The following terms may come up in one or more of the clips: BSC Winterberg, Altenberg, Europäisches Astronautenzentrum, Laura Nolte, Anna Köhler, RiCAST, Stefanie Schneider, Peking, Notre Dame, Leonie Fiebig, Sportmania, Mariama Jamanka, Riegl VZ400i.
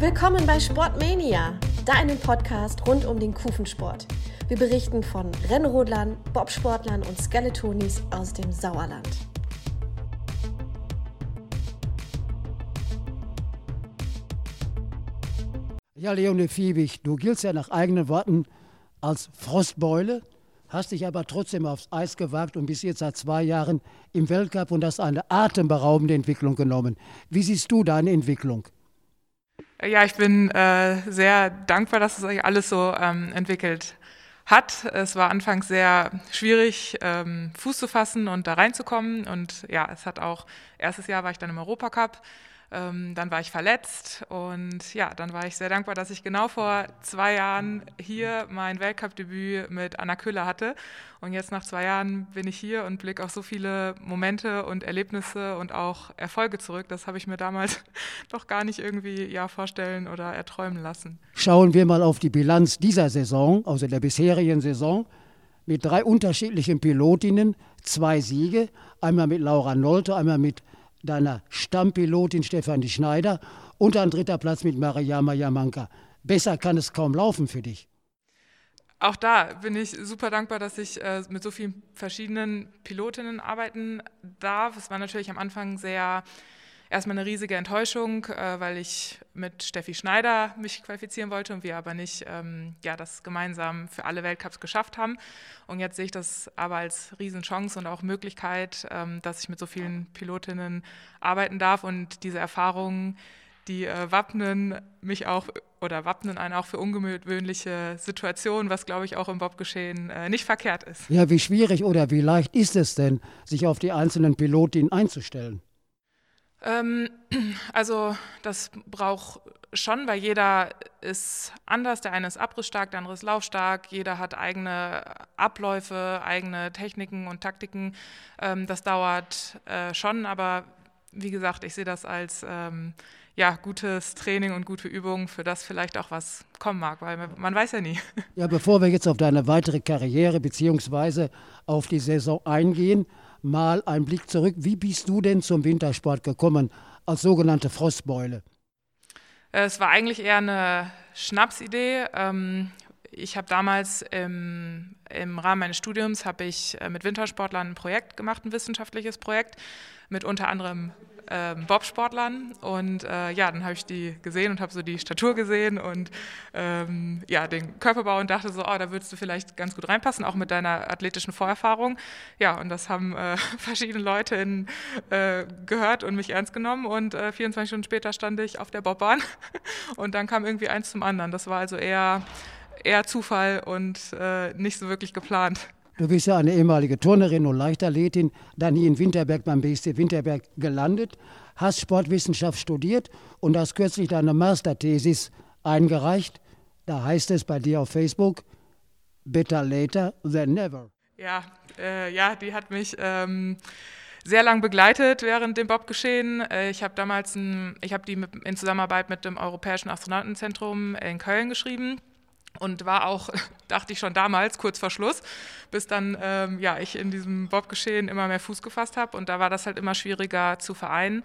Willkommen bei Sportmania, deinem Podcast rund um den Kufensport. Wir berichten von Rennrodlern, Bobsportlern und Skeletonis aus dem Sauerland. Ja, Leonie Fiebig, du giltst ja nach eigenen Worten als Frostbeule, hast dich aber trotzdem aufs Eis gewagt und bist jetzt seit 2 Jahren im Weltcup und hast eine atemberaubende Entwicklung genommen. Wie siehst du deine Entwicklung? Ja, ich bin sehr dankbar, dass es sich alles so entwickelt hat. Es war anfangs sehr schwierig, Fuß zu fassen und da reinzukommen. Und ja, es hat auch, erstes Jahr war ich dann im Europacup, dann war ich verletzt. Und ja, dann war ich sehr dankbar, dass ich genau vor 2 Jahren hier mein Weltcup-Debüt mit Anna Köhler hatte. Und jetzt nach 2 Jahren bin ich hier und blicke auf so viele Momente und Erlebnisse und auch Erfolge zurück. Das habe ich mir damals doch gar nicht irgendwie vorstellen oder erträumen lassen. Schauen wir mal auf die Bilanz dieser Saison, also der bisherigen Saison, mit 3 unterschiedlichen Pilotinnen, 2 Siege, einmal mit Laura Nolte, einmal mit deiner Stammpilotin Stefanie Schneider und ein 3. Platz mit Mariama Jamanka. Besser kann es kaum laufen für dich. Auch da bin ich super dankbar, dass ich mit so vielen verschiedenen Pilotinnen arbeiten darf. Es war natürlich am Anfang erstmal eine riesige Enttäuschung, weil ich mit Steffi Schneider mich qualifizieren wollte und wir aber nicht das gemeinsam für alle Weltcups geschafft haben. Und jetzt sehe ich das aber als Riesenchance und auch Möglichkeit, dass ich mit so vielen Pilotinnen arbeiten darf und diese Erfahrungen, die wappnen einen auch für ungewöhnliche Situationen, was, glaube ich, auch im Bobgeschehen nicht verkehrt ist. Ja, wie schwierig oder wie leicht ist es denn, sich auf die einzelnen Pilotinnen einzustellen? Also das braucht schon, weil jeder ist anders. Der eine ist abrissstark, der andere ist laufstark. Jeder hat eigene Abläufe, eigene Techniken und Taktiken. Das dauert schon, aber wie gesagt, ich sehe das als gutes Training und gute Übung, für das vielleicht auch was kommen mag, weil man weiß ja nie. Ja, bevor wir jetzt auf deine weitere Karriere bzw. auf die Saison eingehen, mal ein Blick zurück. Wie bist du denn zum Wintersport gekommen als sogenannte Frostbeule? Es war eigentlich eher eine Schnapsidee. Ich habe damals im Rahmen meines Studiums mit Wintersportlern ein Projekt gemacht, ein wissenschaftliches Projekt, mit unter anderem Bobsportlern. Und dann habe ich die gesehen und habe so die Statur gesehen und den Körperbau und dachte so, da würdest du vielleicht ganz gut reinpassen, auch mit deiner athletischen Vorerfahrung. Ja, und das haben verschiedene Leute gehört und mich ernst genommen. Und 24 Stunden später stand ich auf der Bobbahn und dann kam irgendwie eins zum anderen. Das war also eher Zufall und nicht so wirklich geplant. Du bist ja eine ehemalige Turnerin und Leichtathletin, dann hier in Winterberg beim BSC Winterberg gelandet, hast Sportwissenschaft studiert und hast kürzlich deine Masterthesis eingereicht. Da heißt es bei dir auf Facebook, better later than never. Ja, die hat mich sehr lang begleitet während dem Bobgeschehen. Ich habe damals in Zusammenarbeit mit dem Europäischen Astronautenzentrum in Köln geschrieben. Und war auch, dachte ich schon damals, kurz vor Schluss, bis dann ich in diesem Bobgeschehen immer mehr Fuß gefasst habe. Und da war das halt immer schwieriger zu vereinen.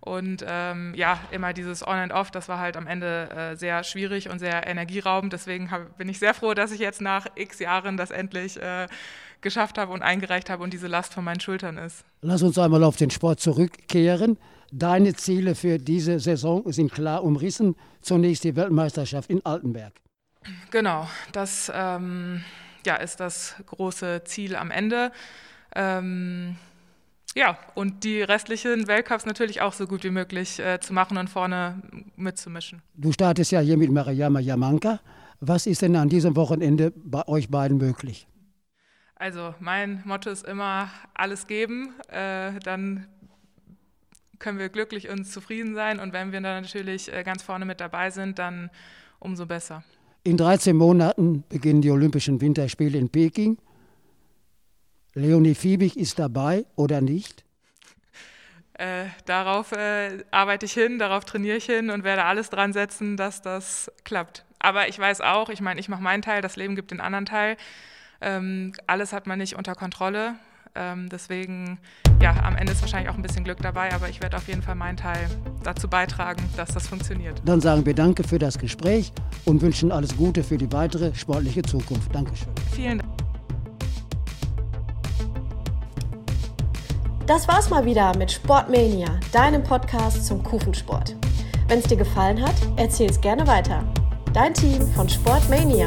Und immer dieses On and Off, das war halt am Ende sehr schwierig und sehr energieraubend. Deswegen bin ich sehr froh, dass ich jetzt nach x Jahren das endlich geschafft habe und eingereicht habe und diese Last von meinen Schultern ist. Lass uns einmal auf den Sport zurückkehren. Deine Ziele für diese Saison sind klar umrissen. Zunächst die Weltmeisterschaft in Altenberg. Genau, das ist das große Ziel am Ende. Und die restlichen Weltcups natürlich auch so gut wie möglich zu machen und vorne mitzumischen. Du startest ja hier mit Mariama Jamanka. Was ist denn an diesem Wochenende bei euch beiden möglich? Also mein Motto ist immer, alles geben, dann können wir glücklich und zufrieden sein. Und wenn wir dann natürlich ganz vorne mit dabei sind, dann umso besser. In 13 Monaten beginnen die Olympischen Winterspiele in Peking. Leonie Fiebig ist dabei oder nicht? Darauf arbeite ich hin, darauf trainiere ich hin und werde alles dran setzen, dass das klappt. Aber ich weiß auch, ich mache meinen Teil, das Leben gibt den anderen Teil. Alles hat man nicht unter Kontrolle. Deswegen, ja, am Ende ist wahrscheinlich auch ein bisschen Glück dabei, aber ich werde auf jeden Fall meinen Teil dazu beitragen, dass das funktioniert. Dann sagen wir danke für das Gespräch und wünschen alles Gute für die weitere sportliche Zukunft. Dankeschön. Vielen Dank. Das war's mal wieder mit Sportmania, deinem Podcast zum Kufensport. Wenn's dir gefallen hat, erzähl's gerne weiter. Dein Team von Sportmania.